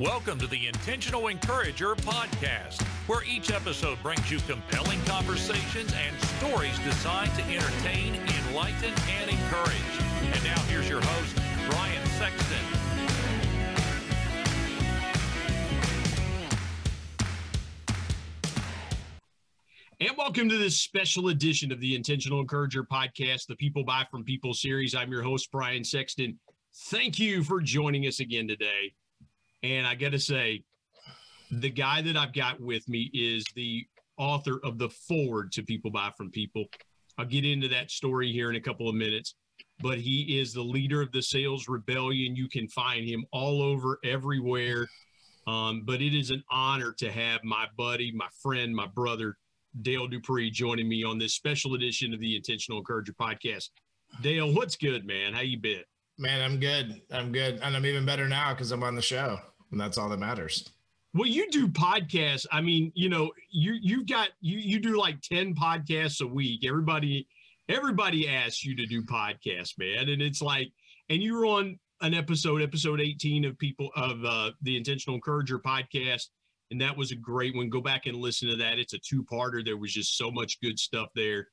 Welcome to the Intentional Encourager podcast, where each episode brings you compelling conversations and stories designed to entertain, enlighten, and encourage. And now here's your host, Brian Sexton. And welcome to this special edition of the Intentional Encourager podcast, the People Buy From People series. I'm your host, Brian Sexton. Thank you for joining us again today. And I got to say, the guy that I've got with me is the author of the foreword to People Buy From People. I'll get into that story here in a couple of minutes, but he is the leader of the Sales Rebellion. You can find him all over, everywhere. But it is an honor to have my buddy, my friend, my brother, Dale Dupree, joining me on this special edition of the Intentional Encourager podcast. Dale, what's good, man? How you been? Man, I'm good. And I'm even better now because I'm on the show. And that's all that matters. Well, you do podcasts. I mean, you know, you do like 10 podcasts a week. Everybody asks you to do podcasts, man. And it's like, and you were on an episode 18 of the Intentional Encourager podcast. And that was a great one. Go back and listen to that. It's a two-parter. There was just so much good stuff there.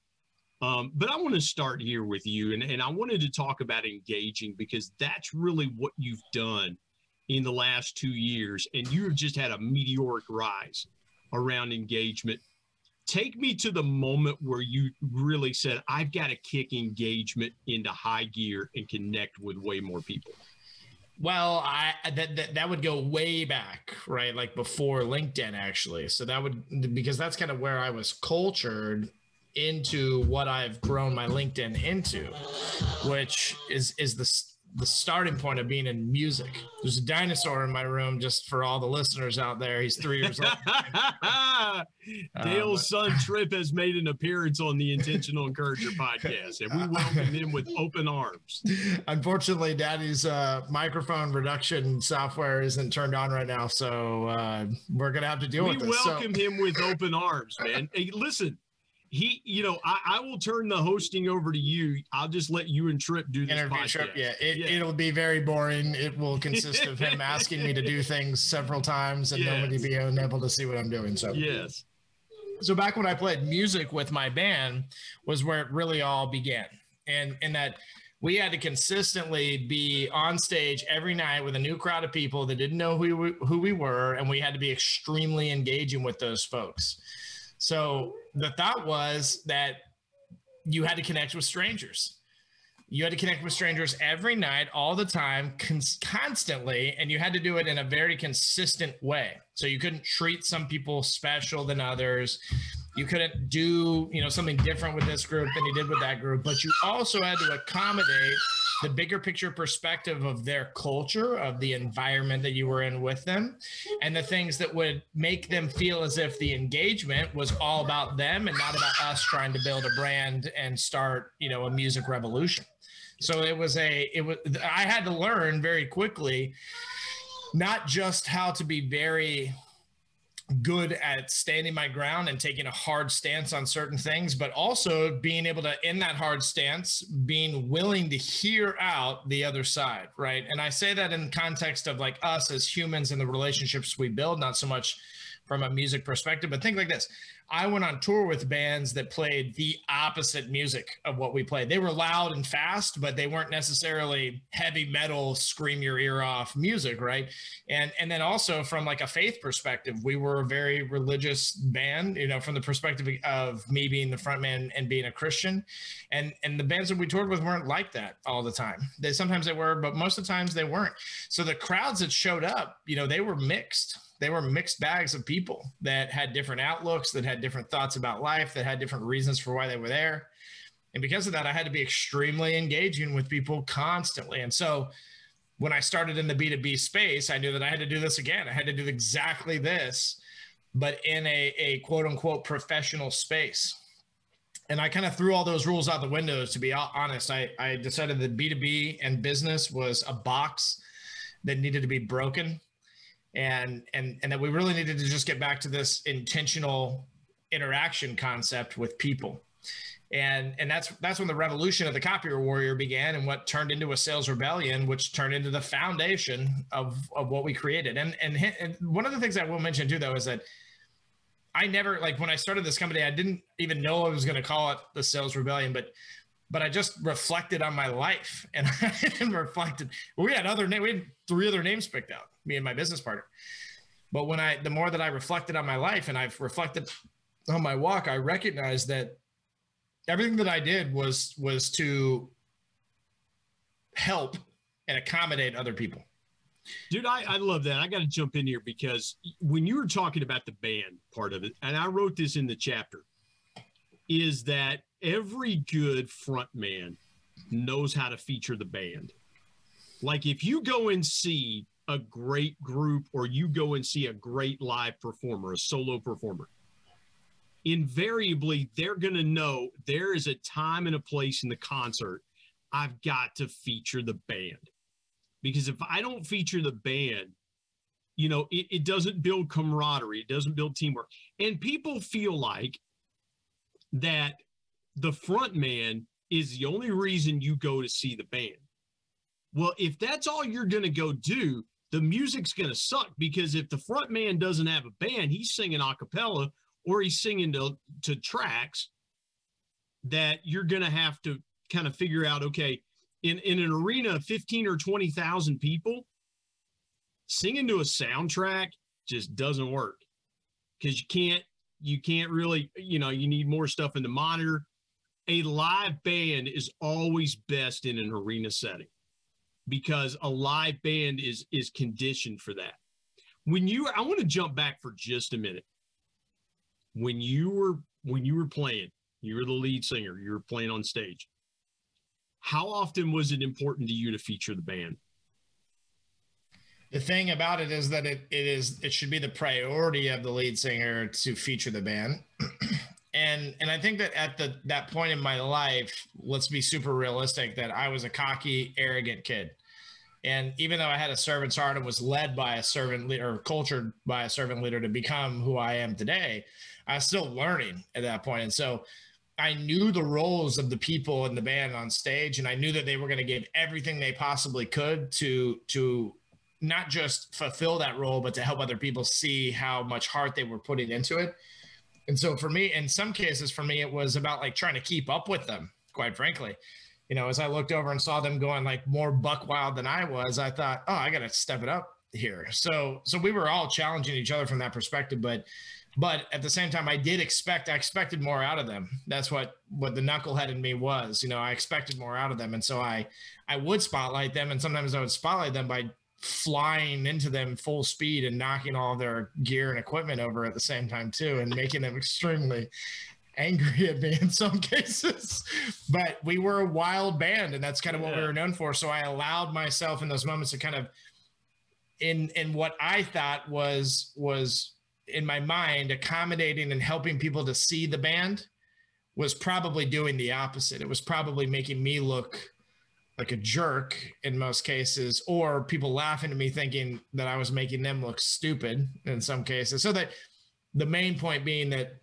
But I want to start here with you. And I wanted to talk about engaging, because that's really what you've done in the last 2 years, and you've just had a meteoric rise around engagement. Take me to the moment where you really said, I've got to kick engagement into high gear and connect with way more people. Well, that would go way back, right? Like before LinkedIn, actually. So because that's kind of where I was cultured into what I've grown my LinkedIn into, which is the starting point of being in music. There's a dinosaur in my room, just for all the listeners out there. He's 3 years old. Dale's son Trip has made an appearance on the Intentional Encourager podcast, and we welcome him with open arms. Unfortunately, Daddy's microphone reduction software isn't turned on right now, so we're going to have to deal with this. We welcome him with open arms, man. Hey, listen. I will turn the hosting over to you. I'll just let you and Trip do this interview podcast. Trip, yeah. It'll be very boring. It will consist of him asking me to do things several times and nobody being able to see what I'm doing. So yes. So back when I played music with my band was where it really all began. And that we had to consistently be on stage every night with a new crowd of people that didn't know who we were, and we had to be extremely engaging with those folks. So the thought was that you had to connect with strangers. You had to connect with strangers every night, all the time, constantly, and you had to do it in a very consistent way. So you couldn't treat some people special than others. You couldn't do, something different with this group than you did with that group, but you also had to accommodate the bigger picture perspective of their culture, of the environment that you were in with them, and the things that would make them feel as if the engagement was all about them and not about us trying to build a brand and start, a music revolution. So I had to learn very quickly, not just how to be very good at standing my ground and taking a hard stance on certain things, but also being able to, in that hard stance, being willing to hear out the other side, right? And I say that in context of like us as humans and the relationships we build, not so much from a music perspective, but think like this. I went on tour with bands that played the opposite music of what we played. They were loud and fast, but they weren't necessarily heavy metal, scream your ear off music, right? And then also from like a faith perspective, we were a very religious band, from the perspective of me being the front man and being a Christian. And the bands that we toured with weren't like that all the time. Sometimes they were, but most of the times they weren't. So the crowds that showed up, they were mixed. They were mixed bags of people that had different outlooks, that had different thoughts about life, that had different reasons for why they were there. And because of that, I had to be extremely engaging with people constantly. And so when I started in the B2B space, I knew that I had to do this again. I had to do exactly this, but in a quote unquote professional space. And I kind of threw all those rules out the window, to be honest. I decided that B2B and business was a box that needed to be broken. And that we really needed to just get back to this intentional interaction concept with people. And that's when the revolution of the Copier Warrior began, and what turned into a Sales Rebellion, which turned into the foundation of what we created. And one of the things I will mention too, though, is that I never, like when I started this company, I didn't even know I was going to call it the Sales Rebellion, but I just reflected on my life and we had other names, we had 3 other names picked out, me and my business partner. But when the more that I reflected on my life and I've reflected on my walk, I recognized that everything that I did was to help and accommodate other people. Dude, I love that. I got to jump in here because when you were talking about the band part of it, and I wrote this in the chapter, is that every good front man knows how to feature the band. Like if you go and see a great group or you go and see a great live performer, a solo performer, invariably they're going to know there is a time and a place in the concert I've got to feature the band. Because if I don't feature the band, you know, it doesn't build camaraderie. It doesn't build teamwork. And people feel like that the front man is the only reason you go to see the band. Well, if that's all you're going to go do, the music's going to suck, because if the front man doesn't have a band, he's singing a cappella or he's singing to tracks that you're going to have to kind of figure out, okay, in an arena of 15 or 20,000 people, singing to a soundtrack just doesn't work, because you can't really, you know, you need more stuff in the monitor. A live band is always best in an arena setting, because a live band is conditioned for that. I want to jump back for just a minute. When you were playing, you were the lead singer, you were playing on stage, how often was it important to you to feature the band? The thing about it is that it should be the priority of the lead singer to feature the band. And I think that at that point in my life, let's be super realistic, that I was a cocky, arrogant kid. And even though I had a servant's heart and was led by a servant leader, or cultured by a servant leader to become who I am today, I was still learning at that point. And so I knew the roles of the people in the band on stage, and I knew that they were going to give everything they possibly could to not just fulfill that role, but to help other people see how much heart they were putting into it. And so for me, in some cases for me, it was about like trying to keep up with them, quite frankly. You know, as I looked over and saw them going like more buck wild than I was, I thought, oh, I got to step it up here. So we were all challenging each other from that perspective. But at the same time, I expected more out of them. That's what the knucklehead in me was. You know, I expected more out of them. And so I would spotlight them. And sometimes I would spotlight them by flying into them full speed and knocking all their gear and equipment over at the same time too, and making them extremely angry at me in some cases. But we were a wild band, and that's kind of what we were known for. So I allowed myself in those moments to kind of, in what I thought was in my mind, accommodating and helping people to see the band, was probably doing the opposite. It was probably making me look like a jerk in most cases, or people laughing at me thinking that I was making them look stupid in some cases. So that the main point being that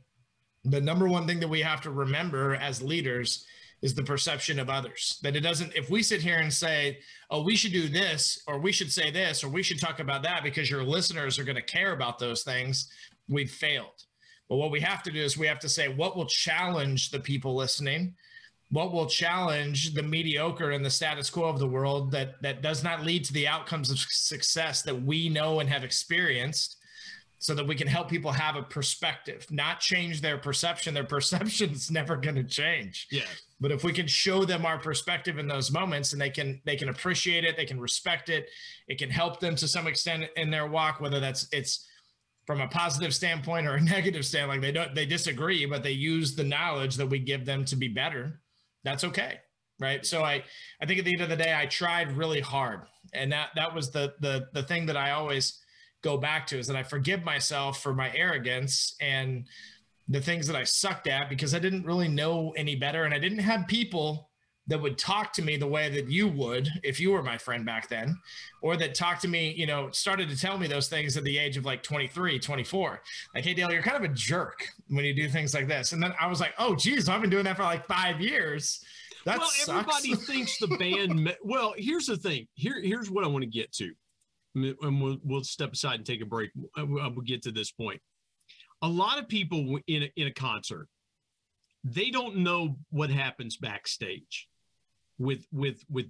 the number one thing that we have to remember as leaders is the perception of others. That it doesn't, if we sit here and say, oh, we should do this, or we should say this, or we should talk about that because your listeners are going to care about those things, we've failed. But what we have to do is we have to say, what will challenge the people listening? What will challenge the mediocre and the status quo of the world that does not lead to the outcomes of success that we know and have experienced, so that we can help people have a perspective, not change their perception. Their perception's never going to change. Yeah. But if we can show them our perspective in those moments, and they can appreciate it, they can respect it, it can help them to some extent in their walk, whether it's from a positive standpoint or a negative standpoint, like they disagree, but they use the knowledge that we give them to be better. That's okay. Right. So I think at the end of the day, I tried really hard. And that was the thing that I always go back to, is that I forgive myself for my arrogance and the things that I sucked at, because I didn't really know any better. And I didn't have people that would talk to me the way that you would if you were my friend back then, or that talked to me, you know, started to tell me those things at the age of like 23, 24. Like, hey, Dale, you're kind of a jerk when you do things like this. And then I was like, oh, geez, I've been doing that for like 5 years. That well, sucks. Everybody thinks the band. Well, here's the thing. Here's what I want to get to. And we'll step aside and take a break. We'll get to this point. A lot of people in a concert, they don't know what happens backstage with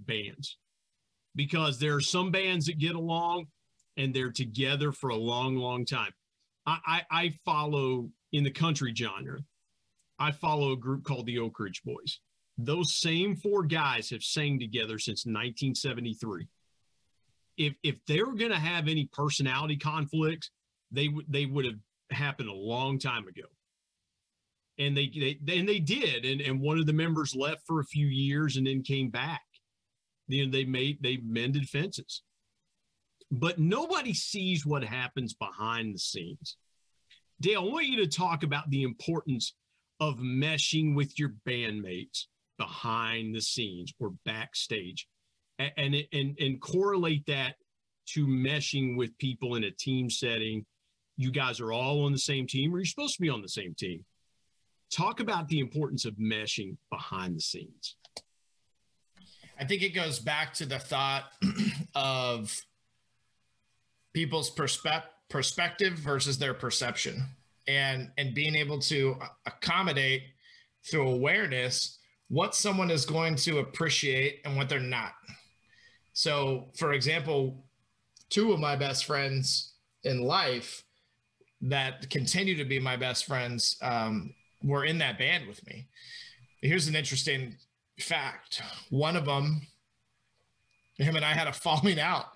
bands, because there are some bands that get along and they're together for a long, long time. I follow, in the country genre, I follow a group called the Oak Ridge Boys. Those same four guys have sang together since 1973. If they were going to have any personality conflicts, they would have happened a long time ago. And they did. And one of the members left for a few years and then came back. You know, they mended fences. But nobody sees what happens behind the scenes. Dale, I want you to talk about the importance of meshing with your bandmates behind the scenes or backstage, and correlate that to meshing with people in a team setting. You guys are all on the same team, or you're supposed to be on the same team. Talk about the importance of meshing behind the scenes. I think it goes back to the thought of people's perspective versus their perception, and being able to accommodate through awareness what someone is going to appreciate and what they're not. So, for example, two of my best friends in life that continue to be my best friends were in that band with me. Here's an interesting fact. One of them, him and I had a falling out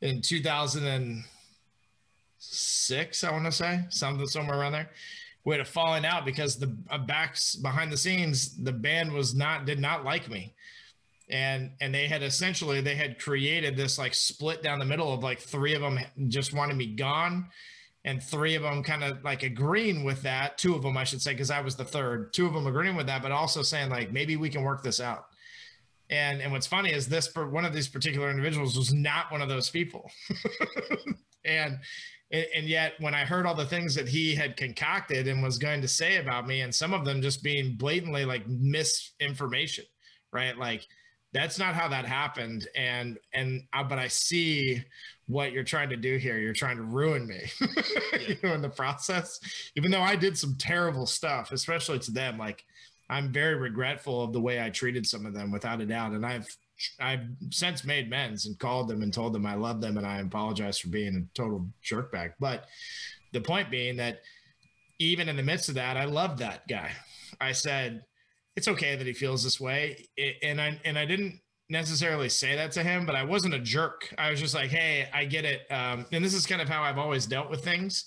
in 2006, I want to say, somewhere around there. We had a falling out because the behind the scenes, the band did not like me. And they had created this like split down the middle of like three of them just wanted me gone. And three of them kind of like agreeing with that. Two of them, I should say, because I was the third. Two of them agreeing with that, but also saying like, maybe we can work this out. And what's funny is this, one of these particular individuals was not one of those people. And yet when I heard all the things that he had concocted and was going to say about me, and some of them just being blatantly like misinformation, right? Like, that's not how that happened. But I see what you're trying to do here. You're trying to ruin me in the process, even though I did some terrible stuff, especially to them. Like, I'm very regretful of the way I treated some of them, without a doubt. And I've since made amends and called them and told them I love them. And I apologize for being a total jerkbag. But the point being that even in the midst of that, I loved that guy. I said, it's okay that he feels this way. And I didn't necessarily say that to him, but I wasn't a jerk. I was just like, hey, I get it. And this is kind of how I've always dealt with things.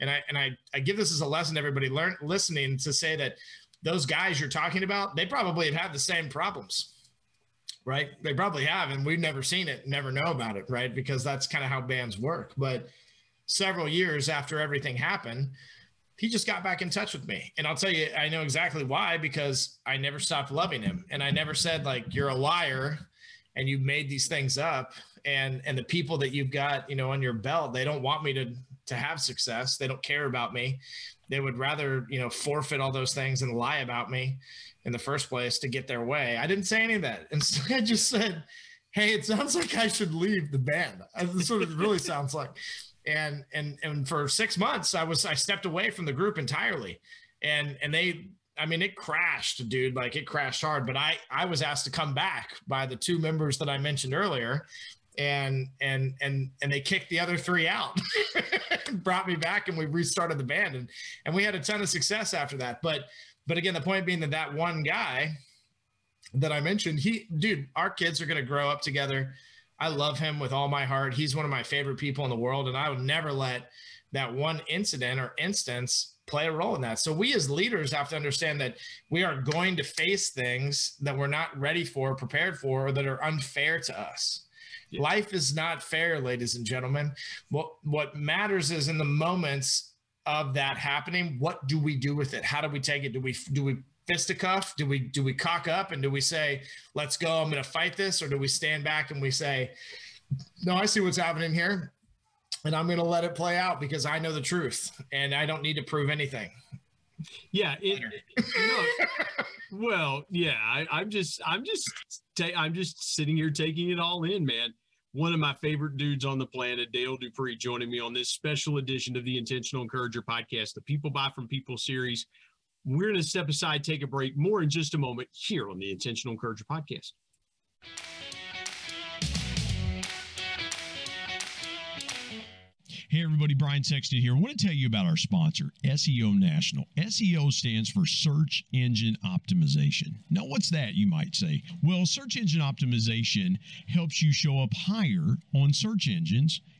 And I give this as a lesson to everybody listening, to say that those guys you're talking about, they probably have had the same problems, right? They probably have, and we've never seen it, never know about it, right? Because that's kind of how bands work. But several years after everything happened, he just got back in touch with me. And I'll tell you, I know exactly why, because I never stopped loving him. And I never said like, you're a liar and you made these things up, and the people that you've got, you know, on your belt, they don't want me to have success. They don't care about me. They would rather, you know, forfeit all those things and lie about me in the first place to get their way. I didn't say any of that. Instead, I just said, hey, it sounds like I should leave the band. That's what it really sounds like. And for 6 months, I stepped away from the group entirely, and they, I mean, it crashed, dude, like it crashed hard, but I was asked to come back by the two members that I mentioned earlier, and they kicked the other three out and brought me back, and we restarted the band, and we had a ton of success after that. But again, the point being that one guy that I mentioned, our kids are going to grow up together. I love him with all my heart. He's one of my favorite people in the world, and I would never let that one incident or instance play a role in that. So we as leaders have to understand that we are going to face things that we're not ready for, prepared for, or that are unfair to us. Yeah. Life is not fair, ladies and gentlemen. What matters is in the moments of that happening, what do we do with it? How do we take it? Do we fisticuff? Do we cock up and do we say, let's go, I'm going to fight this? Or do we stand back and we say, no, I see what's happening here and I'm going to let it play out because I know the truth and I don't need to prove anything. Yeah. I'm just sitting here taking it all in, man. One of my favorite dudes on the planet, Dale Dupree, joining me on this special edition of the Intentional Encourager podcast, the People Buy From People series. We're going to step aside, take a break, more in just a moment here on the Intentional Encourager podcast. Hey everybody, Brian Sexton here. I want to tell you about our sponsor, SEO National. SEO stands for Search Engine Optimization. Now, what's that, you might say? Well, search engine optimization helps you show up higher on search engines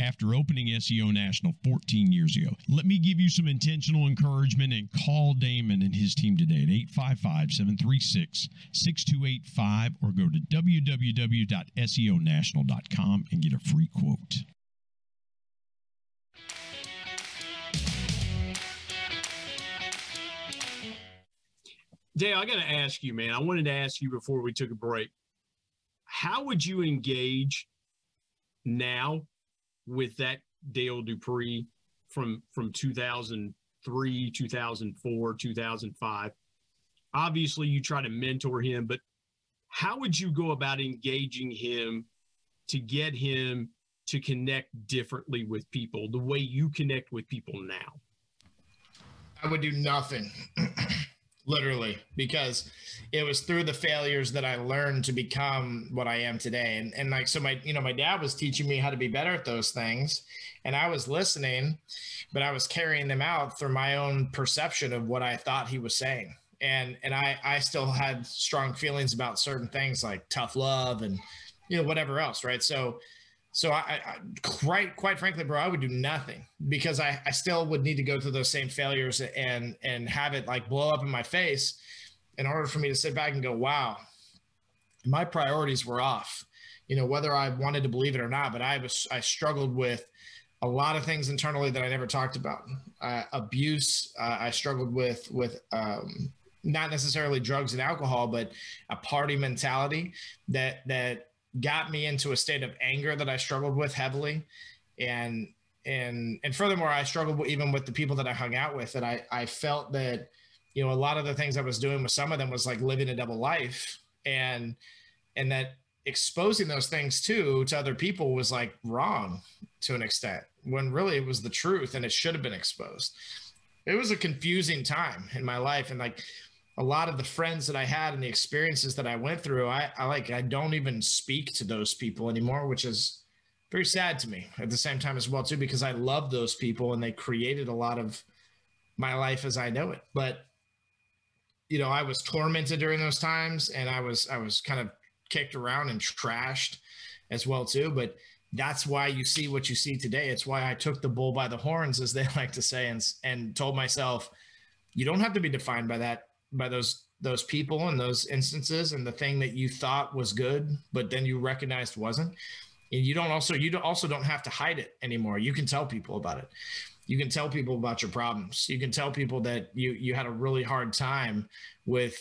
after opening SEO National 14 years ago. Let me give you some intentional encouragement and call Damon and his team today at 855-736-6285 or go to www.seonational.com and get a free quote. Dale, I got to ask you, man. I wanted to ask you before we took a break, how would you engage now with that Dale Dupree from 2003, 2004, 2005? Obviously, you try to mentor him, but how would you go about engaging him to get him to connect differently with people, the way you connect with people now? I would do nothing, literally, because it was through the failures that I learned to become what I am today. And like, so my dad was teaching me how to be better at those things, and I was listening, but I was carrying them out through my own perception of what I thought he was saying. And I still had strong feelings about certain things like tough love and, whatever else. Right. So I quite frankly, bro, I would do nothing because I still would need to go through those same failures and have it like blow up in my face in order for me to sit back and go, wow, my priorities were off, whether I wanted to believe it or not. But I struggled with a lot of things internally that I never talked about. Abuse. I struggled with not necessarily drugs and alcohol, but a party mentality that got me into a state of anger that I struggled with heavily. And furthermore, I struggled even with the people that I hung out with, that I felt that, a lot of the things I was doing with some of them was like living a double life, and that exposing those things to other people was like wrong to an extent, when really it was the truth and it should have been exposed. It was a confusing time in my life. And like, a lot of the friends that I had and the experiences that I went through, I don't even speak to those people anymore, which is very sad to me at the same time as well, too, because I love those people and they created a lot of my life as I know it. But, I was tormented during those times, and I was kind of kicked around and trashed as well, too. But that's why you see what you see today. It's why I took the bull by the horns, as they like to say, and told myself, you don't have to be defined by that, by those people and those instances and the thing that you thought was good, but then you recognized wasn't. And you also don't have to hide it anymore. You can tell people about it. You can tell people about your problems. You can tell people that you had a really hard time with,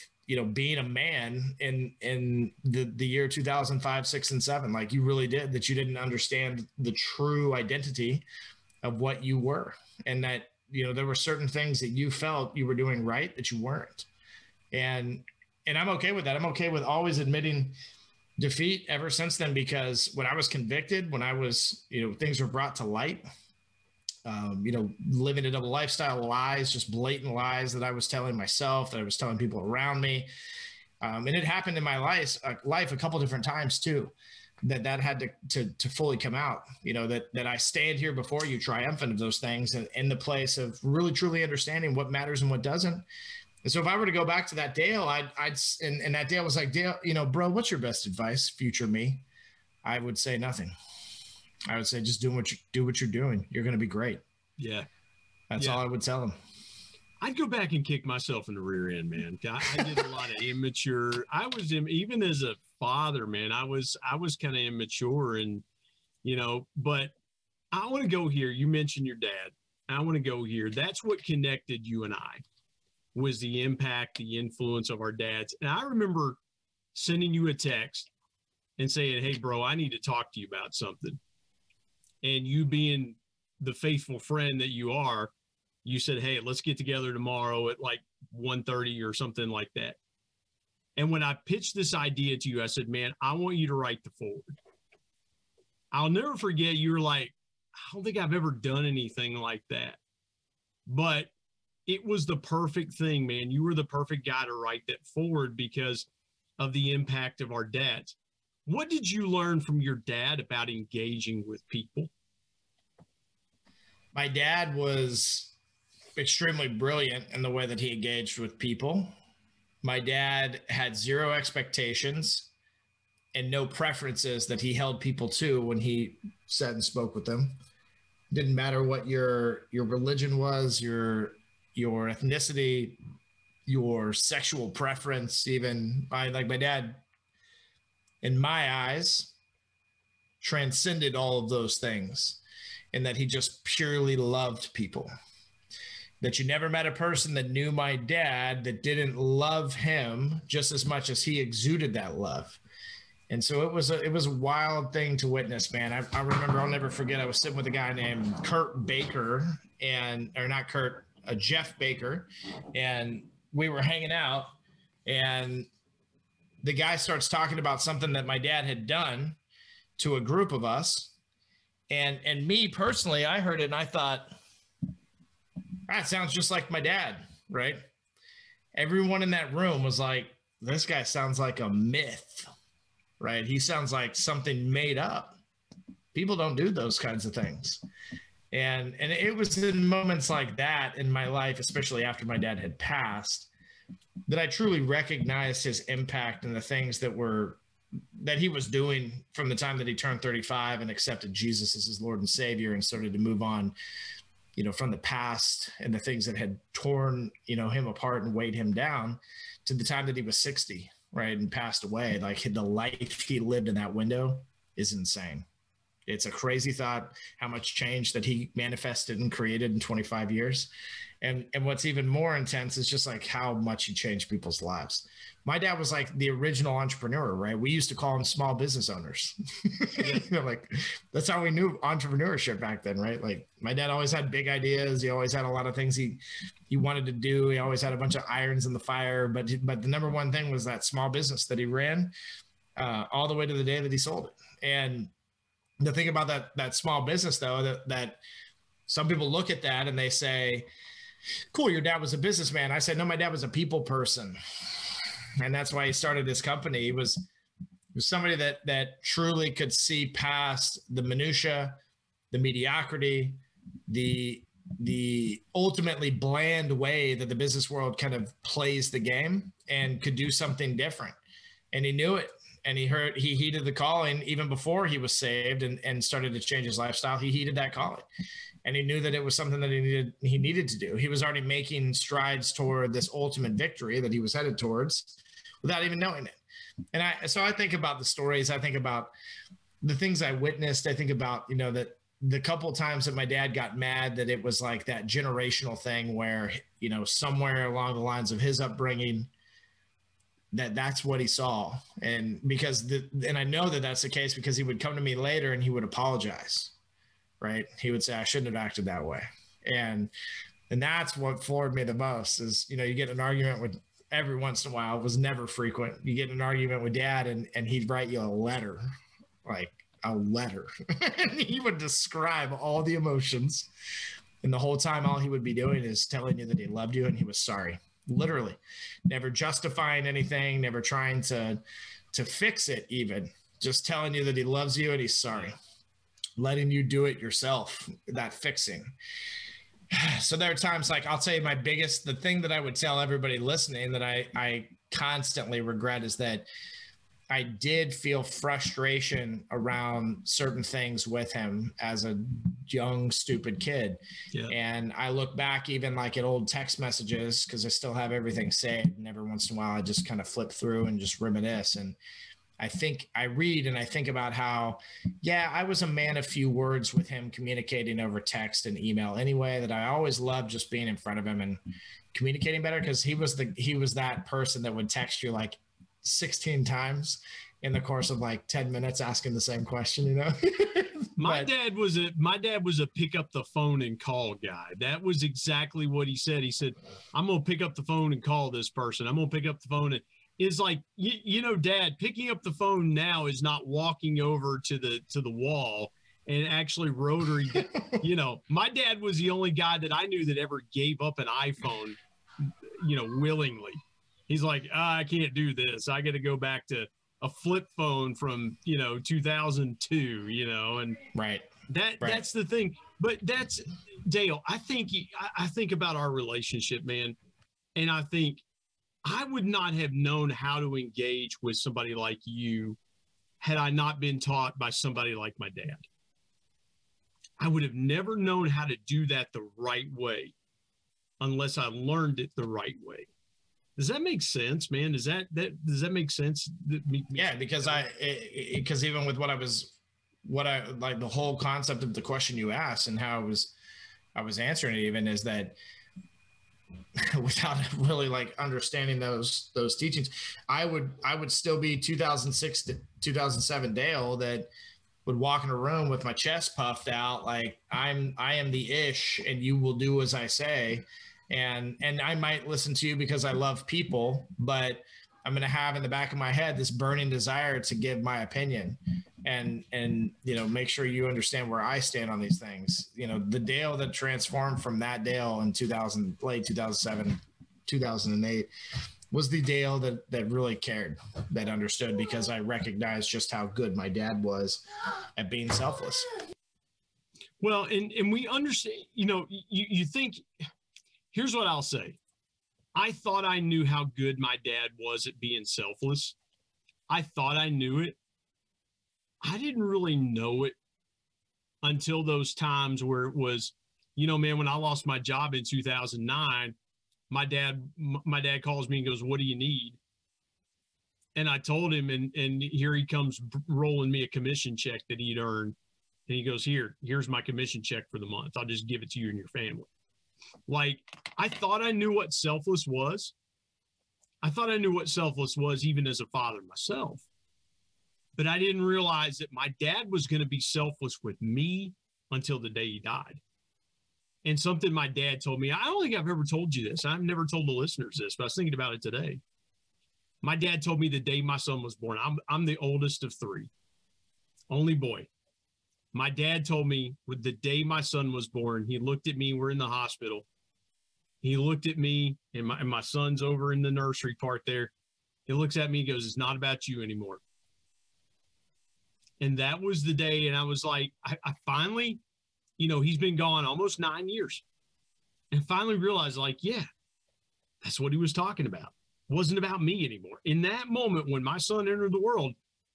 being a man in the year 2005, 6, and 7, like you really did, that you didn't understand the true identity of what you were. And that, there were certain things that you felt you were doing right that you weren't. And I'm okay with that. I'm okay with always admitting defeat ever since then, because when I was convicted, when I was, things were brought to light, living a double lifestyle, lies, just blatant lies that I was telling myself, that I was telling people around me. And it happened in my life a couple different times too, that had to fully come out, that I stand here before you triumphant of those things, and in the place of really, truly understanding what matters and what doesn't. And so if I were to go back to that Dale, and that Dale was like, Dale, you know, bro, what's your best advice, future me? I would say nothing. I would say, just do what you're doing. You're going to be great. Yeah. That's all I would tell him. I'd go back and kick myself in the rear end, man. I did a lot of immature. I was even as a father, man, I was kind of immature, and, you know, but I want to go here. You mentioned your dad. I want to go here. That's what connected you and I, was the impact, the influence of our dads. And I remember sending you a text and saying, hey, bro, I need to talk to you about something. And you being the faithful friend that you are, you said, hey, let's get together tomorrow at like 1:30 or something like that. And when I pitched this idea to you, I said, man, I want you to write the forward. I'll never forget, you were like, I don't think I've ever done anything like that. But it was the perfect thing, man. You were the perfect guy to write that forward because of the impact of our dads. What did you learn from your dad about engaging with people? My dad was extremely brilliant in the way that he engaged with people. My dad had zero expectations and no preferences that he held people to when he sat and spoke with them. Didn't matter what your religion was, your ethnicity, your sexual preference, even. My dad, in my eyes, transcended all of those things, in that he just purely loved people. That you never met a person that knew my dad that didn't love him just as much as he exuded that love. And so it was a wild thing to witness, man. I remember, I'll never forget, I was sitting with a guy named Jeff Baker, and we were hanging out, and the guy starts talking about something that my dad had done to a group of us. And me personally, I heard it and I thought, that sounds just like my dad, right? Everyone in that room was like, this guy sounds like a myth, right? He sounds like something made up. People don't do those kinds of things. And it was in moments like that in my life, especially after my dad had passed, that I truly recognized his impact and the things that he was doing from the time that he turned 35 and accepted Jesus as his Lord and Savior and started to move on, you know, from the past and the things that had torn, you know, him apart and weighed him down, to the time that he was 60, right, and passed away. Like, the life he lived in that window is insane. It's a crazy thought how much change that he manifested and created in 25 years. And what's even more intense is just like how much he changed people's lives. My dad was like the original entrepreneur, right? We used to call him small business owners. You know, like, that's how we knew entrepreneurship back then, right? Like, my dad always had big ideas. He always had a lot of things he wanted to do. He always had a bunch of irons in the fire. But the number one thing was that small business that he ran all the way to the day that he sold it. And the thing about that small business, though, that some people look at that and they say, cool, your dad was a businessman. I said, no, my dad was a people person. And that's why he started this company. He was somebody that truly could see past the minutia, the mediocrity, the ultimately bland way that the business world kind of plays the game, and could do something different. And he knew it. And he heeded the calling even before he was saved and started to change his lifestyle. He heeded that calling, and he knew that it was something that he needed to do. He was already making strides toward this ultimate victory that he was headed towards without even knowing it. And I think about the stories. I think about the things I witnessed. I think about, you know, that the couple times that my dad got mad, that it was like that generational thing where, you know, somewhere along the lines of his upbringing, that's what he saw. And because I know that that's the case, because he would come to me later and he would apologize, right? He would say, I shouldn't have acted that way. And that's what floored me the most is, you know, you get an argument with every once in a while. It was never frequent. You get an argument with dad and he'd write you a letter, like a letter. And he would describe all the emotions. And the whole time, all he would be doing is telling you that he loved you and he was sorry. Literally, never justifying anything, never trying to fix it even, just telling you that he loves you and he's sorry, letting you do it yourself, that fixing. So there are times, like, I'll tell you my biggest, the thing that I would tell everybody listening that I constantly regret is that I did feel frustration around certain things with him as a young, stupid kid. Yeah. And I look back even like at old text messages, because I still have everything saved. And every once in a while, I just kind of flip through and just reminisce. And I think I read and I think about how, yeah, I was a man of few words with him communicating over text and email anyway, that I always loved just being in front of him and communicating better, because he was that person that would text you like 16 times in the course of like 10 minutes asking the same question, you know. My dad was a pick up the phone and call guy. That was exactly what he said. He said, I'm going to pick up the phone and call this person. I'm going to pick up the phone. And it's like, you know, Dad, picking up the phone now is not walking over to the wall and actually rotary. You know, my dad was the only guy that I knew that ever gave up an iPhone, you know, willingly. He's like, I can't do this. I got to go back to a flip phone from, you know, 2002, you know, and that's the thing. But that's, Dale, I think about our relationship, man. And I think I would not have known how to engage with somebody like you had I not been taught by somebody like my dad. I would have never known how to do that the right way unless I learned it the right way. Does that make sense, man? Does that make sense? Yeah, because because even with what I like, the whole concept of the question you asked and how I was answering it, even, is that without really like understanding those teachings, I would still be 2006 to 2007 Dale that would walk in a room with my chest puffed out, like I am the ish, and you will do as I say. And I might listen to you because I love people, but I'm going to have in the back of my head this burning desire to give my opinion and, you know, make sure you understand where I stand on these things. You know, the Dale that transformed from that Dale in late 2007, 2008 was the Dale that really cared, that understood, because I recognized just how good my dad was at being selfless. Well, and we understand, you know, you think... Here's what I'll say. I thought I knew how good my dad was at being selfless. I thought I knew it. I didn't really know it until those times where it was, you know, man, when I lost my job in 2009, my dad calls me and goes, what do you need? And I told him, and here he comes rolling me a commission check that he'd earned. And he goes, here's my commission check for the month. I'll just give it to you and your family. Like, I thought I knew what selfless was. I thought I knew what selfless was even as a father myself. But I didn't realize that my dad was going to be selfless with me until the day he died. And something my dad told me, I don't think I've ever told you this. I've never told the listeners this, but I was thinking about it today. My dad told me the day my son was born. I'm the oldest of three, only boy. My dad told me with the day my son was born, he looked at me, we're in the hospital. He looked at me and my son's over in the nursery part there. He looks at me and goes, it's not about you anymore. And that was the day. And I was like, I finally, you know, he's been gone almost 9 years, and finally realized, like, yeah, that's what he was talking about. It wasn't about me anymore. In that moment, when my son entered the world,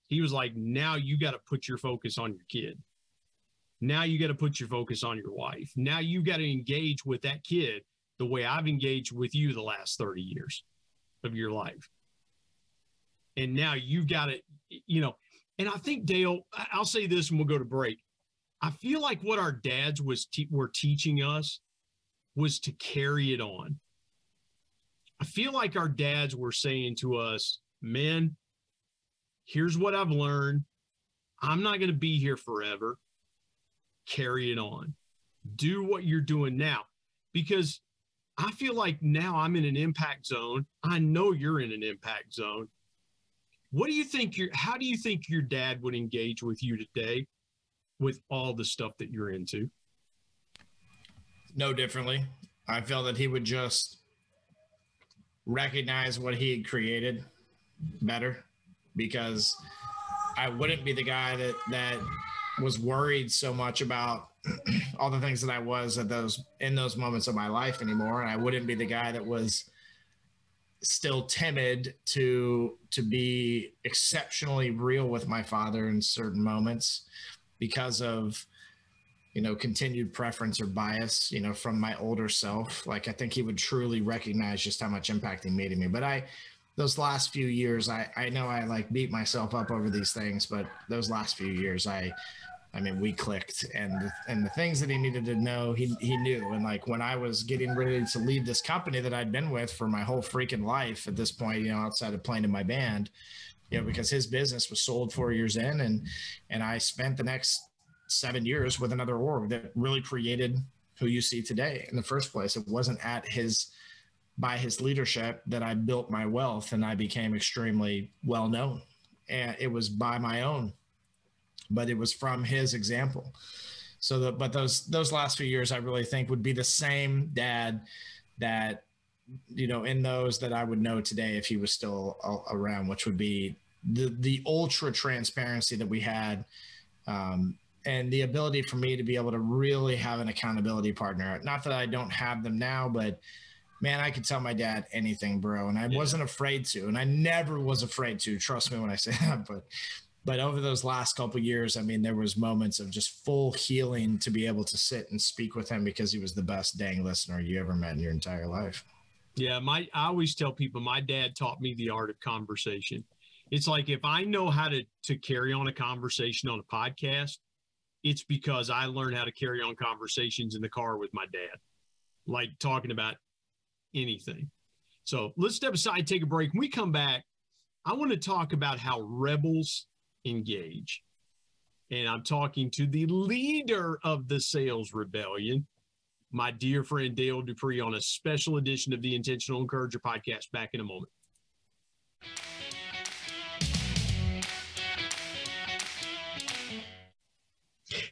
he was like, now you got to put your focus on your kid. Now you got to put your focus on your wife. Now you got to engage with that kid the way I've engaged with you the last 30 years of your life. And now you've got to, you know, and I think, Dale, I'll say this and we'll go to break. I feel like what our dads were teaching us was to carry it on. I feel like our dads were saying to us, men, here's what I've learned. I'm not going to be here forever. Carry it on. Do what you're doing now, because I feel like now I'm in an impact zone. I know you're in an impact zone. What do you think how do you think your dad would engage with you today with all the stuff that you're into? No differently. I felt that he would just recognize what he had created better, because I wouldn't be the guy that was worried so much about all the things that I was at those moments of my life anymore. And I wouldn't be the guy that was still timid to be exceptionally real with my father in certain moments because of, you know, continued preference or bias, you know, from my older self. Like, I think he would truly recognize just how much impact he made in me. But those last few years, I know I like beat myself up over these things, but those last few years, I mean, we clicked, and the things that he needed to know, he knew. And like, when I was getting ready to leave this company that I'd been with for my whole freaking life at this point, you know, outside of playing in my band, you know, because his business was sold 4 years in, and I spent the next 7 years with another org that really created who you see today in the first place. It wasn't by his leadership that I built my wealth and I became extremely well known. And it was by my own, but it was from his example. So but those last few years, I really think would be the same dad that, you know, in those that I would know today if he was still around, which would be the ultra transparency that we had, and the ability for me to be able to really have an accountability partner. Not that I don't have them now, but man, I could tell my dad anything, bro. And I wasn't afraid to, and I never was afraid to, trust me when I say that. But over those last couple of years, I mean, there was moments of just full healing to be able to sit and speak with him, because he was the best dang listener you ever met in your entire life. Yeah. I always tell people, my dad taught me the art of conversation. It's like, if I know how to carry on a conversation on a podcast, it's because I learned how to carry on conversations in the car with my dad, like talking about anything. So let's step aside, take a break. When we come back, I want to talk about how rebels engage. And I'm talking to the leader of the Sales Rebellion, my dear friend Dale Dupree, on a special edition of the Intentional Encourager podcast. Back in a moment.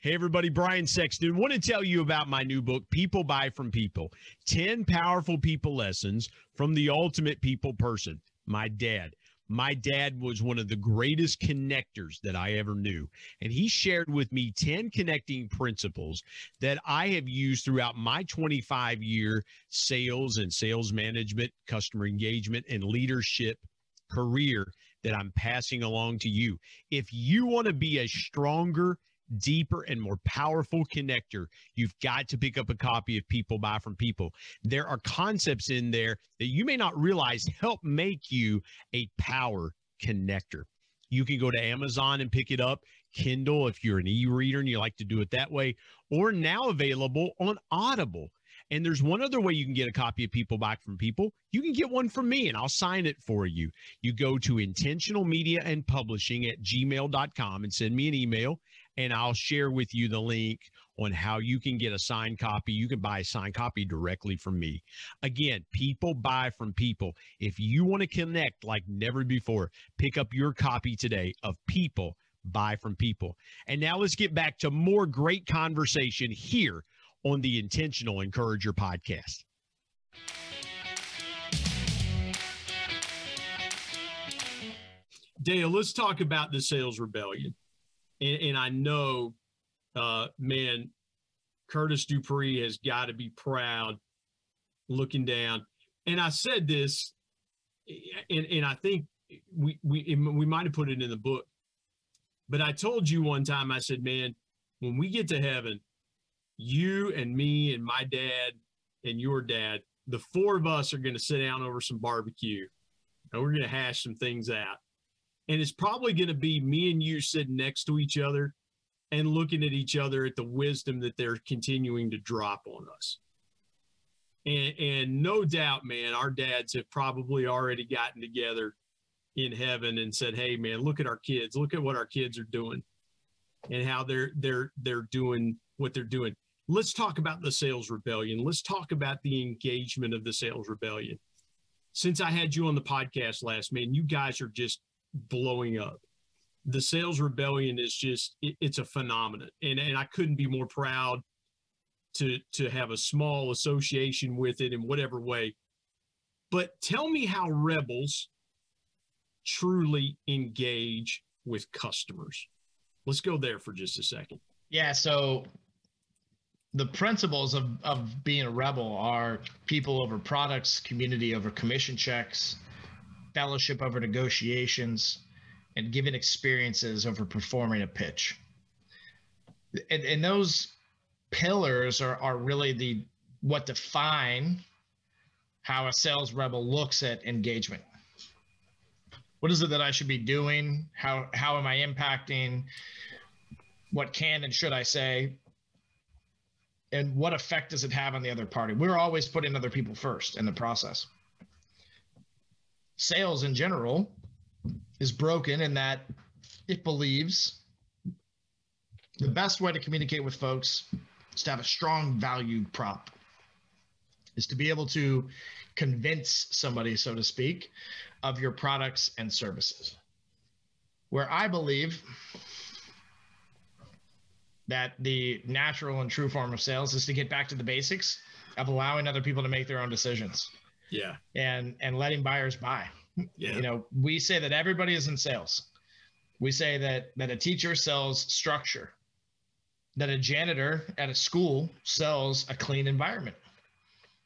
Hey everybody, Brian Sexton. Want to tell you about my new book, People Buy From People, 10 Powerful People Lessons from the Ultimate People Person, my dad. My dad was one of the greatest connectors that I ever knew, and he shared with me 10 connecting principles that I have used throughout my 25-year sales and sales management, customer engagement, and leadership career that I'm passing along to you. If you want to be a stronger, deeper, and more powerful connector, you've got to pick up a copy of People Buy From People. There are concepts in there that you may not realize help make you a power connector. You can go to Amazon and pick it up, Kindle if you're an e-reader and you like to do it that way, or now available on Audible. And there's one other way you can get a copy of People Buy From People. You can get one from me, and I'll sign it for you. You go to intentionalmediaandpublishing@gmail.com and send me an email, and I'll share with you the link on how you can get a signed copy. You can buy a signed copy directly from me. Again, People Buy From People. If you want to connect like never before, pick up your copy today of People Buy From People. And now let's get back to more great conversation here on the Intentional Encourager podcast. Dale, let's talk about the Sales Rebellion. And I know, man, Curtis Dupree has got to be proud looking down. And I said this, and I think we might have put it in the book, but I told you one time, I said, man, when we get to heaven, you and me and my dad and your dad, the four of us are going to sit down over some barbecue, and we're going to hash some things out. And it's probably going to be me and you sitting next to each other and looking at each other at the wisdom that they're continuing to drop on us. And no doubt, man, our dads have probably already gotten together in heaven and said, hey, man, look at our kids. Look at what our kids are doing and how they're doing what they're doing. Let's talk about the Sales Rebellion. Let's talk about the engagement of the Sales Rebellion. Since I had you on the podcast last, man, you guys are just blowing up. The Sales Rebellion is just, it's a phenomenon. And I couldn't be more proud to have a small association with it in whatever way. But tell me how rebels truly engage with customers. Let's go there for just a second. Yeah. So the principles of being a rebel are people over products, community over commission checks, fellowship over negotiations, and giving experiences over performing a pitch. And those pillars are really the what define how a sales rebel looks at engagement. What is it that I should be doing? How am I impacting? What can and should I say? And what effect does it have on the other party? We're always putting other people first in the process. Sales in general is broken in that it believes the best way to communicate with folks is to have a strong value prop, is to be able to convince somebody, so to speak, of your products and services. Where I believe that the natural and true form of sales is to get back to the basics of allowing other people to make their own decisions. Yeah. And letting buyers buy. Yeah. You know, we say that everybody is in sales. We say that a teacher sells structure, that a janitor at a school sells a clean environment.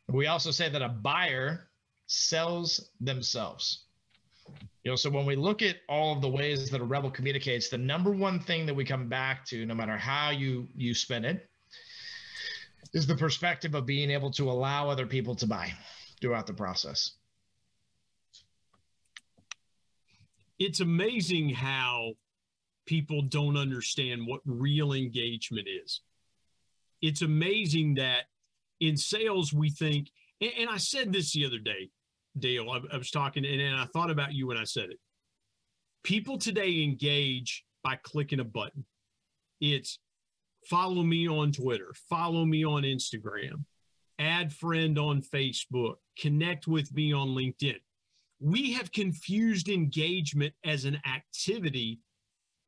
We also say that a buyer sells themselves. You know, so when we look at all of the ways that a rebel communicates, the number one thing that we come back to, no matter how you spin it, is the perspective of being able to allow other people to buy throughout the process. It's amazing how people don't understand what real engagement is. It's amazing that in sales, we think, and I said this the other day, Dale, I was talking and I thought about you when I said it. People today engage by clicking a button. It's follow me on Twitter, follow me on Instagram, add friend on Facebook, connect with me on LinkedIn. We have confused engagement as an activity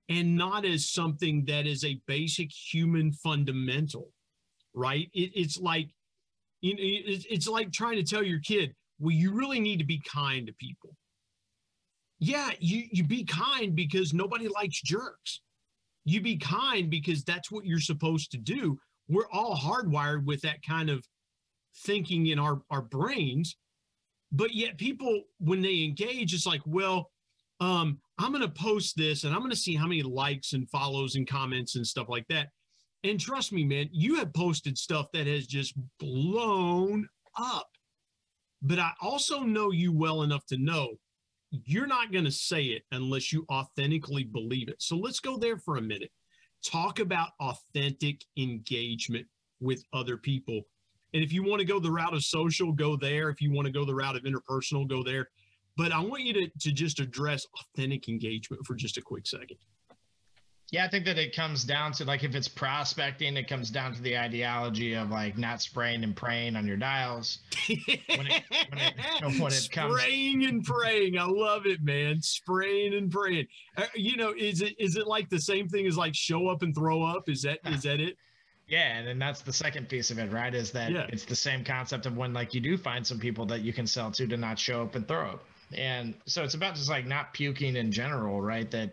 and not as something that is a basic human fundamental, right? It's like, you know, it's like trying to tell your kid, well, you really need to be kind to people. Yeah, you be kind because nobody likes jerks. You be kind because that's what you're supposed to do. We're all hardwired with that kind of thinking in our brains. But yet people, when they engage, it's like, well, I'm going to post this and I'm going to see how many likes and follows and comments and stuff like that. And trust me, man, you have posted stuff that has just blown up. But I also know you well enough to know you're not going to say it unless you authentically believe it. So let's go there for a minute. Talk about authentic engagement with other people. And if you want to go the route of social, go there. If you want to go the route of interpersonal, go there. But I want you to just address authentic engagement for just a quick second. Yeah, I think that it comes down to, like, if it's prospecting, it comes down to the ideology of, like, not spraying and praying on your dials. When it comes spraying and praying, I love it, man. Spraying and praying. You know, is it like the same thing as, like, show up and throw up? Is that it? Yeah, and then that's the second piece of it, right? Is that It's the same concept of when, like, you do find some people that you can sell to not show up and throw up. And so it's about just, like, not puking in general, right? That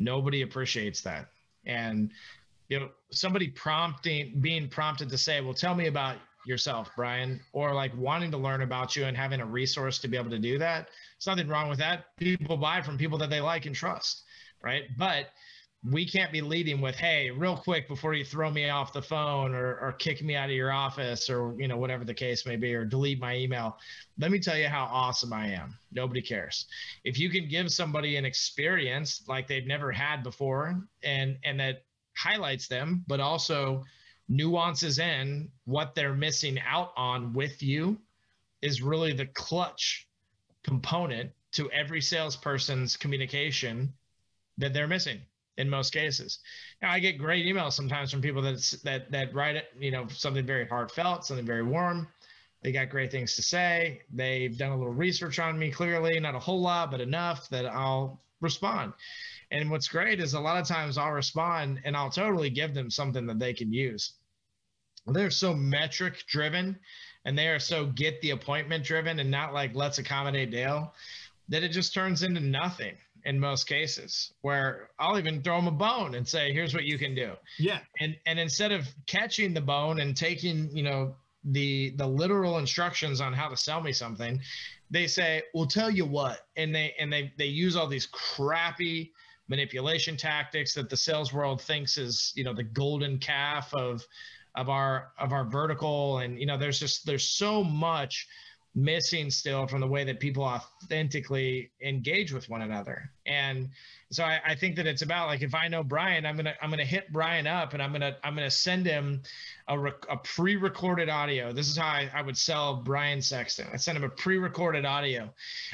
nobody appreciates that. And, you know, somebody being prompted to say, well, tell me about yourself, Brian, or, like, wanting to learn about you and having a resource to be able to do that. There's nothing wrong with that. People buy from people that they like and trust, right? But we can't be leading with, hey, real quick before you throw me off the phone or kick me out of your office or, you know, whatever the case may be, or delete my email. Let me tell you how awesome I am. Nobody cares. If you can give somebody an experience like they've never had before and that highlights them, but also nuances in what they're missing out on with you, is really the clutch component to every salesperson's communication that they're missing. In most cases. Now, I get great emails sometimes from people that write, you know, something very heartfelt, something very warm. They got great things to say. They've done a little research on me, clearly, not a whole lot, but enough that I'll respond. And what's great is a lot of times I'll respond and I'll totally give them something that they can use. They're so metric driven and they are so get the appointment driven and not like let's accommodate Dale, that it just turns into nothing. in most cases, where I'll even throw them a bone and say, here's what you can do. Yeah. And instead of catching the bone and taking, you know, the literal instructions on how to sell me something, they say, we'll tell you what. And they use all these crappy manipulation tactics that the sales world thinks is, you know, the golden calf of our vertical. And, you know, there's so much missing still from the way that people authentically engage with one another. And so I think that it's about, like, if I know Brian, I'm gonna hit Brian up and I'm gonna send him a pre-recorded audio. This is how I would sell Brian Sexton. I send him a pre-recorded audio.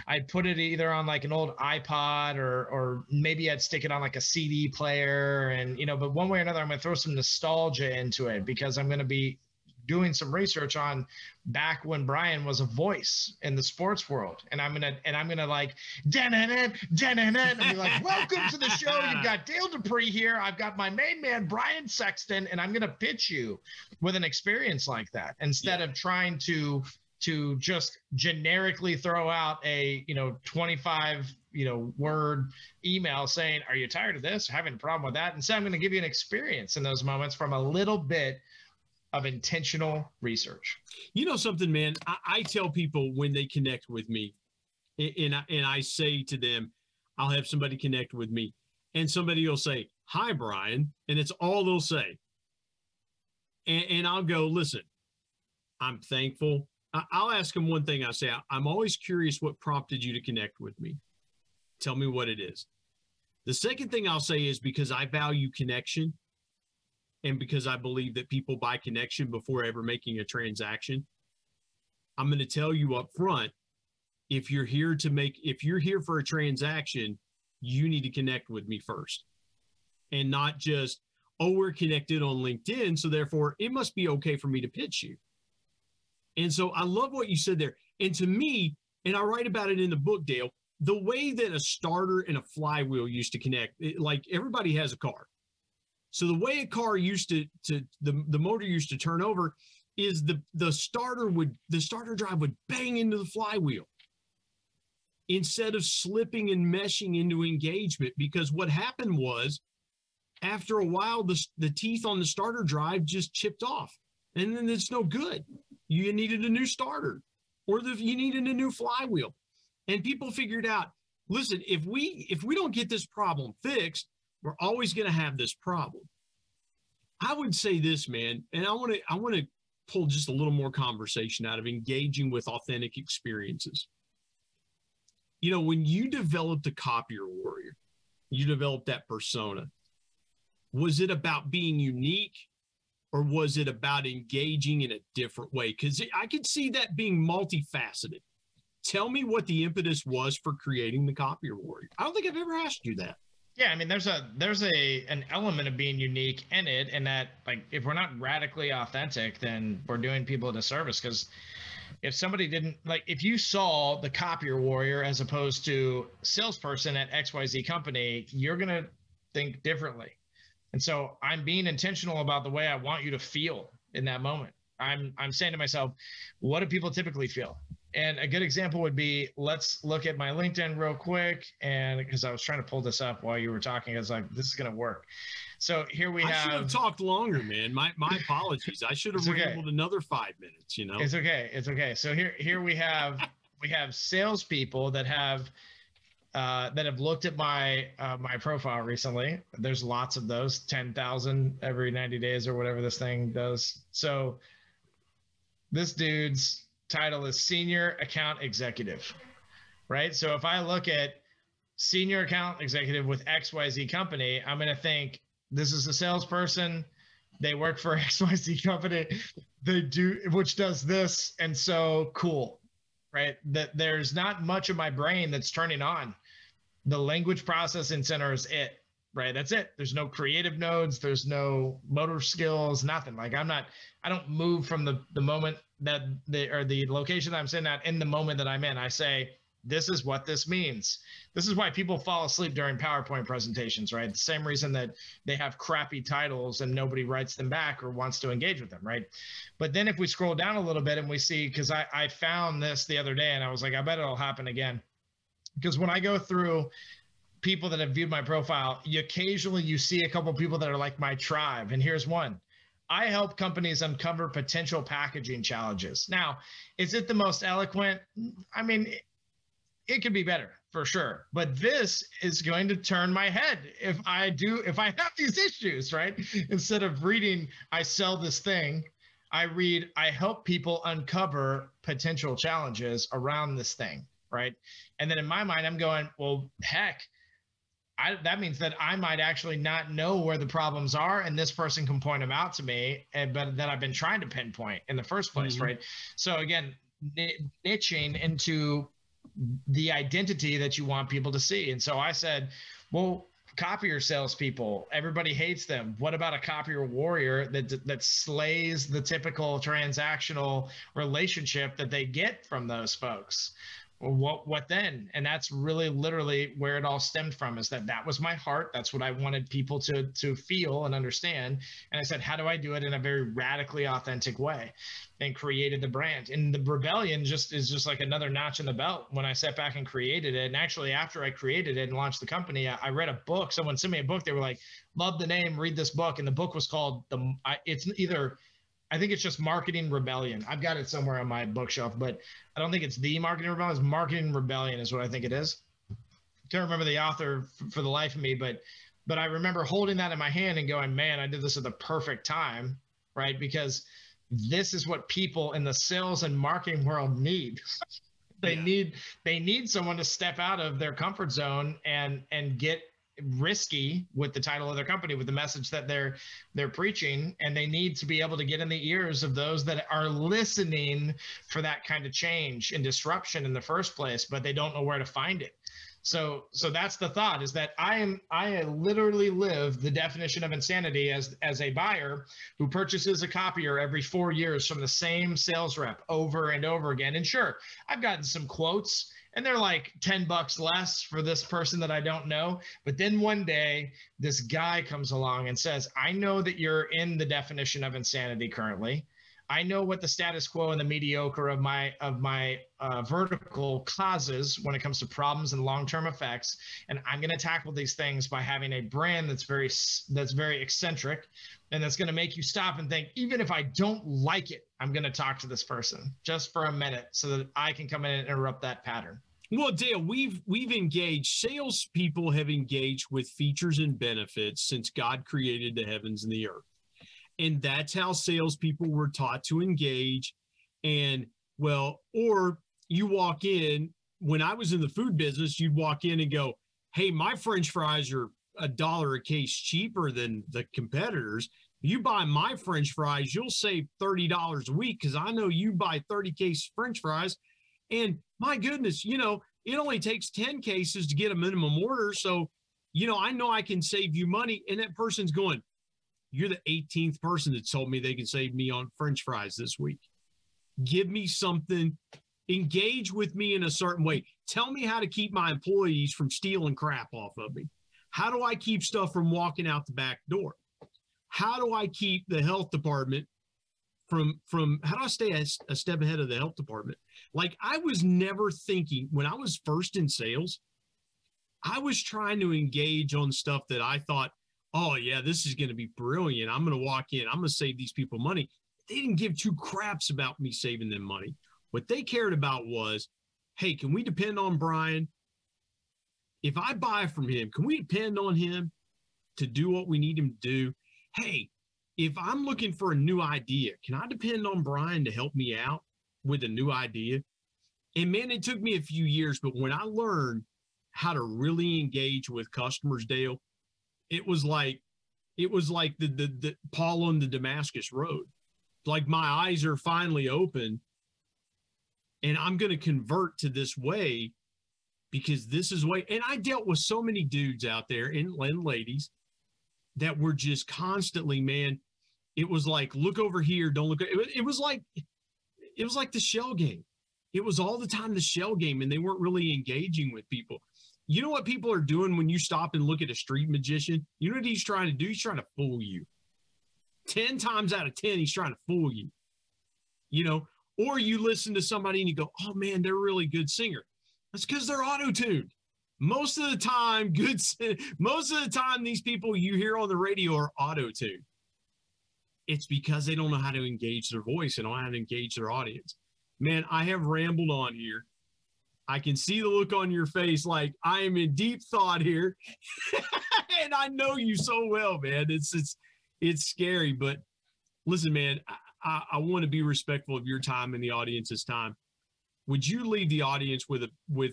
I'd put it either on like an old iPod or maybe I'd stick it on like a CD player, and, you know, but one way or another, I'm gonna throw some nostalgia into it because I'm gonna be doing some research on back when Brian was a voice in the sports world. And I'm gonna like, and be like, welcome to the show. You've got Dale Dupree here. I've got my main man, Brian Sexton. And I'm gonna pitch you with an experience like that instead of trying to just generically throw out a, you know, 25, you know, word email saying, are you tired of this? Having a problem with that? And so I'm gonna give you an experience in those moments from a little bit of intentional research. You know something, man, I tell people when they connect with me, and I say to them, I'll have somebody connect with me, and somebody will say, hi, Brian. And it's all they'll say. And I'll go, listen, I'm thankful. I'll ask them one thing. I say, I'm always curious what prompted you to connect with me. Tell me what it is. The second thing I'll say is, because I value connection, and because I believe that people buy connection before ever making a transaction, I'm going to tell you up front, if you're here for a transaction, you need to connect with me first. And not just, oh, we're connected on LinkedIn, so therefore it must be okay for me to pitch you. And so I love what you said there. And to me, and I write about it in the book, Dale, the way that a starter and a flywheel used to connect, like everybody has a car. So the way a car used to the motor used to turn over is the starter drive would bang into the flywheel instead of slipping and meshing into engagement. Because what happened was, after a while, the teeth on the starter drive just chipped off, and then it's no good. You needed a new starter, or you needed a new flywheel. And people figured out, listen, if we don't get this problem fixed, we're always going to have this problem. I would say this, man, and I want to pull just a little more conversation out of engaging with authentic experiences. You know, when you developed the Copier Warrior, you developed that persona. Was it about being unique, or was it about engaging in a different way? Because I could see that being multifaceted. Tell me what the impetus was for creating the Copier Warrior. I don't think I've ever asked you that. Yeah, I mean, there's an element of being unique in it, and that, like, if we're not radically authentic, then we're doing people a disservice. Because if somebody didn't, like, if you saw the Copier Warrior as opposed to salesperson at XYZ company, you're gonna think differently. And so I'm being intentional about the way I want you to feel in that moment. I'm saying to myself, what do people typically feel? And a good example would be, let's look at my LinkedIn real quick. And because I was trying to pull this up while you were talking, I was like, this is going to work. So here I should have talked longer, man. My apologies. I should have rambled another 5 minutes, you know? It's okay. It's okay. So here we have salespeople that have looked at my profile recently. There's lots of those, 10,000 every 90 days or whatever this thing does. So this dude's title is senior account executive, right? So if I look at senior account executive with XYZ company, I'm going to think, this is a salesperson. They work for XYZ company. They do, which does this. And so cool, right? That there's not much of my brain that's turning on. The language processing center is it, right? That's it. There's no creative nodes. There's no motor skills, nothing. Like, I don't move from the moment the location that I'm sitting at in the moment that I'm in. I say, this is what this means. This is why people fall asleep during PowerPoint presentations, right? The same reason that they have crappy titles and nobody writes them back or wants to engage with them, right? But then if we scroll down a little bit and we see, because I found this the other day and I was like, I bet it'll happen again. Because when I go through people that have viewed my profile, occasionally you see a couple of people that are like my tribe. And here's one. I help companies uncover potential packaging challenges. Now, is it the most eloquent? I mean, it could be better for sure, but this is going to turn my head if I have these issues, right? Instead of reading, I sell this thing, I read, I help people uncover potential challenges around this thing, right? And then in my mind, I'm going, well, heck, that means that I might actually not know where the problems are, and this person can point them out to me, but that I've been trying to pinpoint in the first place, right? So again, niching into the identity that you want people to see. And so I said, well, copier salespeople, everybody hates them. What about a copier warrior that slays the typical transactional relationship that they get from those folks? What then? And that's really literally where it all stemmed from, is that was my heart. That's what I wanted people to feel and understand. And I said, how do I do it in a very radically authentic way? And created the brand. And the Rebellion is just like another notch in the belt when I sat back and created it. And actually, after I created it and launched the company, I read a book. Someone sent me a book. They were like, love the name, read this book. And the book was called I think it's just Marketing Rebellion. I've got it somewhere on my bookshelf, but I don't think it's the Marketing Rebellion. It's Marketing Rebellion is what I think it is. Can't remember the author for the life of me, but I remember holding that in my hand and going, man, I did this at the perfect time, right? Because this is what people in the sales and marketing world need. They need someone to step out of their comfort zone and get risky with the title of their company, with the message that they're preaching, and they need to be able to get in the ears of those that are listening for that kind of change and disruption in the first place, but they don't know where to find it. So that's the thought, is that I literally live the definition of insanity as a buyer who purchases a copier every 4 years from the same sales rep over and over again. And sure, I've gotten some quotes and they're like $10 less for this person that I don't know. But then one day this guy comes along and says, I know that you're in the definition of insanity currently. I know what the status quo and the mediocre of my vertical causes when it comes to problems and long-term effects, and I'm going to tackle these things by having a brand that's very eccentric, and that's going to make you stop and think, even if I don't like it, I'm going to talk to this person just for a minute so that I can come in and interrupt that pattern. Well, Dale, we've engaged, salespeople have engaged with features and benefits since God created the heavens and the earth. And that's how salespeople were taught to engage. And well, or you walk in, when I was in the food business, you'd walk in and go, hey, my French fries are $1 a case cheaper than the competitors. You buy my French fries, you'll save $30 a week, because I know you buy 30 case French fries. And my goodness, it only takes 10 cases to get a minimum order. So, I know I can save you money. And that person's going, you're the 18th person that told me they can save me on French fries this week. Give me something. Engage with me in a certain way. Tell me how to keep my employees from stealing crap off of me. How do I keep stuff from walking out the back door? How do I keep the health department how do I stay a step ahead of the health department? Like, I was never thinking, when I was first in sales, I was trying to engage on stuff that I thought, oh yeah, this is going to be brilliant. I'm going to walk in, I'm going to save these people money. They didn't give two craps about me saving them money. What they cared about was, hey, can we depend on Brian? If I buy from him, can we depend on him to do what we need him to do? Hey, if I'm looking for a new idea, can I depend on Brian to help me out with a new idea? And man, it took me a few years, but when I learned how to really engage with customers, Dale, it was like the Paul on the Damascus Road. Like, my eyes are finally open and I'm going to convert to this way, because this is way. And I dealt with so many dudes out there and ladies that were just constantly, man, it was like, look over here. Don't look. It was like the shell game. It was all the time the shell game, and they weren't really engaging with people. You know what people are doing when you stop and look at a street magician? You know what he's trying to do? He's trying to fool you. 10 times out of 10, he's trying to fool you. Or you listen to somebody and you go, oh man, they're a really good singer. That's because they're auto-tuned. Most of the time, most of the time, these people you hear on the radio are auto-tuned. It's because they don't know how to engage their voice and don't know how to engage their audience. Man, I have rambled on here. I can see the look on your face like I am in deep thought here. And I know you so well, man. It's scary. But listen, man, I want to be respectful of your time and the audience's time. Would you leave the audience with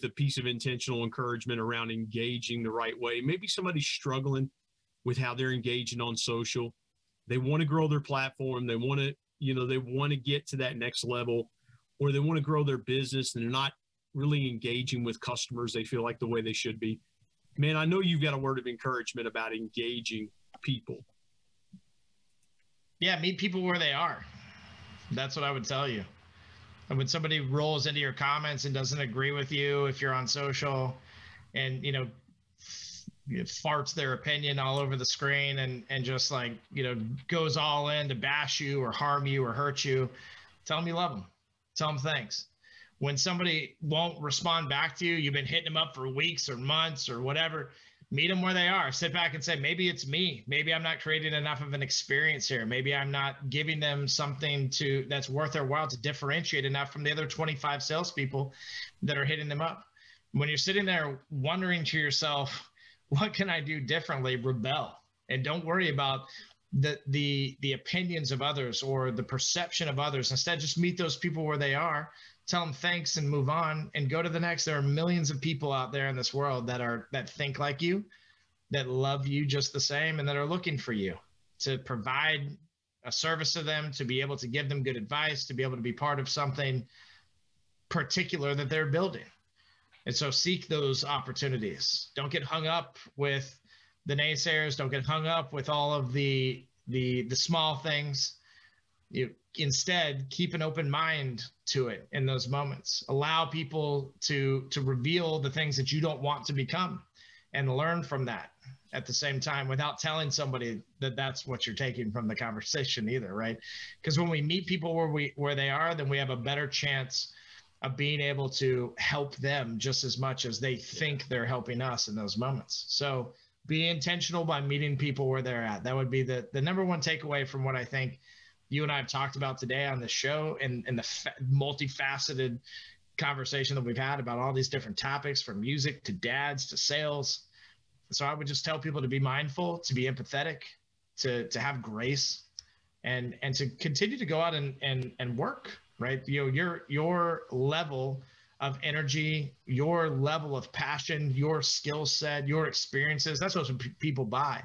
a piece of intentional encouragement around engaging the right way? Maybe somebody's struggling with how they're engaging on social. They want to grow their platform. They want to, they want to get to that next level, or they want to grow their business and they're not really engaging with customers. They feel like the way they should be. Man, I know you've got a word of encouragement about engaging people. Yeah, meet people where they are. That's what I would tell you. And when somebody rolls into your comments and doesn't agree with you, if you're on social and, farts their opinion all over the screen and just like, goes all in to bash you or harm you or hurt you, tell them you love them. Tell them thanks. When somebody won't respond back to you, you've been hitting them up for weeks or months or whatever, meet them where they are. Sit back and say, maybe it's me. Maybe I'm not creating enough of an experience here. Maybe I'm not giving them something that's worth their while to differentiate enough from the other 25 salespeople that are hitting them up. When you're sitting there wondering to yourself, what can I do differently? Rebel. And don't worry about the opinions of others or the perception of others. Instead, just meet those people where they are, tell them thanks and move on and go to the next. There are millions of people out there in this world that think like you, that love you just the same, and that are looking for you to provide a service to them, to be able to give them good advice, to be able to be part of something particular that they're building. And so seek those opportunities. Don't get hung up with the naysayers. Don't get hung up with all of the small things. Instead, keep an open mind to it in those moments. Allow people to reveal the things that you don't want to become and learn from that at the same time without telling somebody that that's what you're taking from the conversation either, right? Because when we meet people where they are, then we have a better chance of being able to help them just as much as they think they're helping us in those moments. So be intentional by meeting people where they're at. That would be the number one takeaway from what I think you and I have talked about today on the show and the multifaceted conversation that we've had about all these different topics, from music to dads to sales. So I would just tell people to be mindful, to be empathetic, to have grace, and to continue to go out and work, right? Your level of energy, your level of passion, your skill set, your experiences, that's what people buy,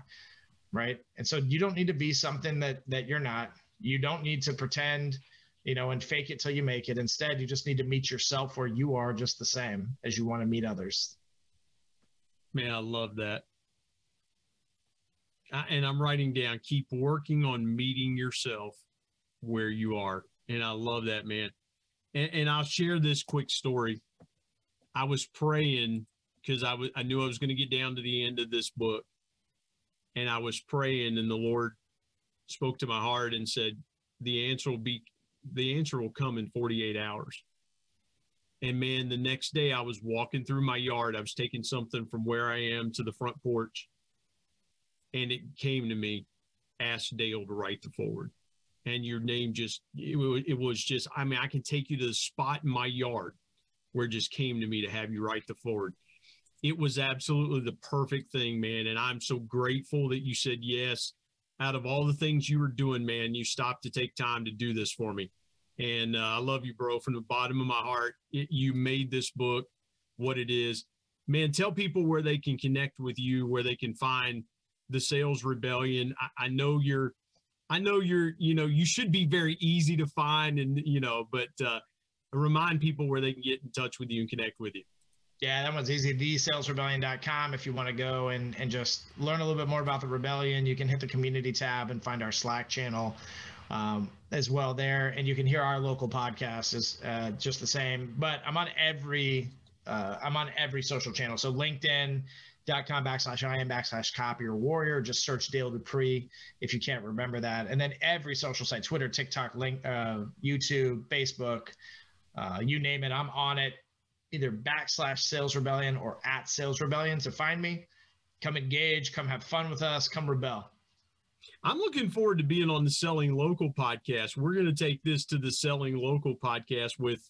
right? And so you don't need to be something that you're not. You don't need to pretend, and fake it till you make it. Instead, you just need to meet yourself where you are just the same as you want to meet others. Man, I love that. And I'm writing down, keep working on meeting yourself where you are. And I love that, man. And I'll share this quick story. I was praying because I knew I was going to get down to the end of this book. And I was praying, and the Lord spoke to my heart and said, the answer will come in 48 hours. And man, the next day I was walking through my yard. I was taking something from where I am to the front porch. And it came to me, ask Dale to write the forward. And your name I can take you to the spot in my yard where it just came to me to have you write the forward. It was absolutely the perfect thing, man. And I'm so grateful that you said yes. Out of all the things you were doing, man, you stopped to take time to do this for me. And I love you, bro, from the bottom of my heart. You made this book what it is. Man, tell people where they can connect with you, where they can find the Sales Rebellion. I know you should be very easy to find, but remind people where they can get in touch with you and connect with you. Yeah, that one's easy. thesalesrebellion.com. If you want to go and just learn a little bit more about the Rebellion, you can hit the community tab and find our Slack channel as well there. And you can hear our local podcast is just the same. But I'm on every social channel. So LinkedIn.com/IM/Copier Warrior. Just search Dale Dupree if you can't remember that. And then every social site, Twitter, TikTok, YouTube, Facebook, you name it, I'm on it. either /Sales Rebellion or @Sales Rebellion to find me. Come engage, come have fun with us, come rebel. I'm looking forward to being on the Selling Local podcast. We're going to take this to the Selling Local podcast with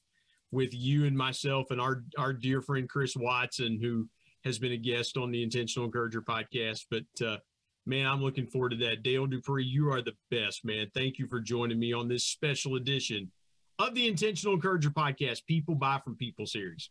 you and myself and our dear friend Chris Watson, who has been a guest on the Intentional Encourager podcast. But man, I'm looking forward to that. Dale Dupree, you are the best, man. Thank you for joining me on this special edition of the Intentional Encourager podcast, People Buy From People series.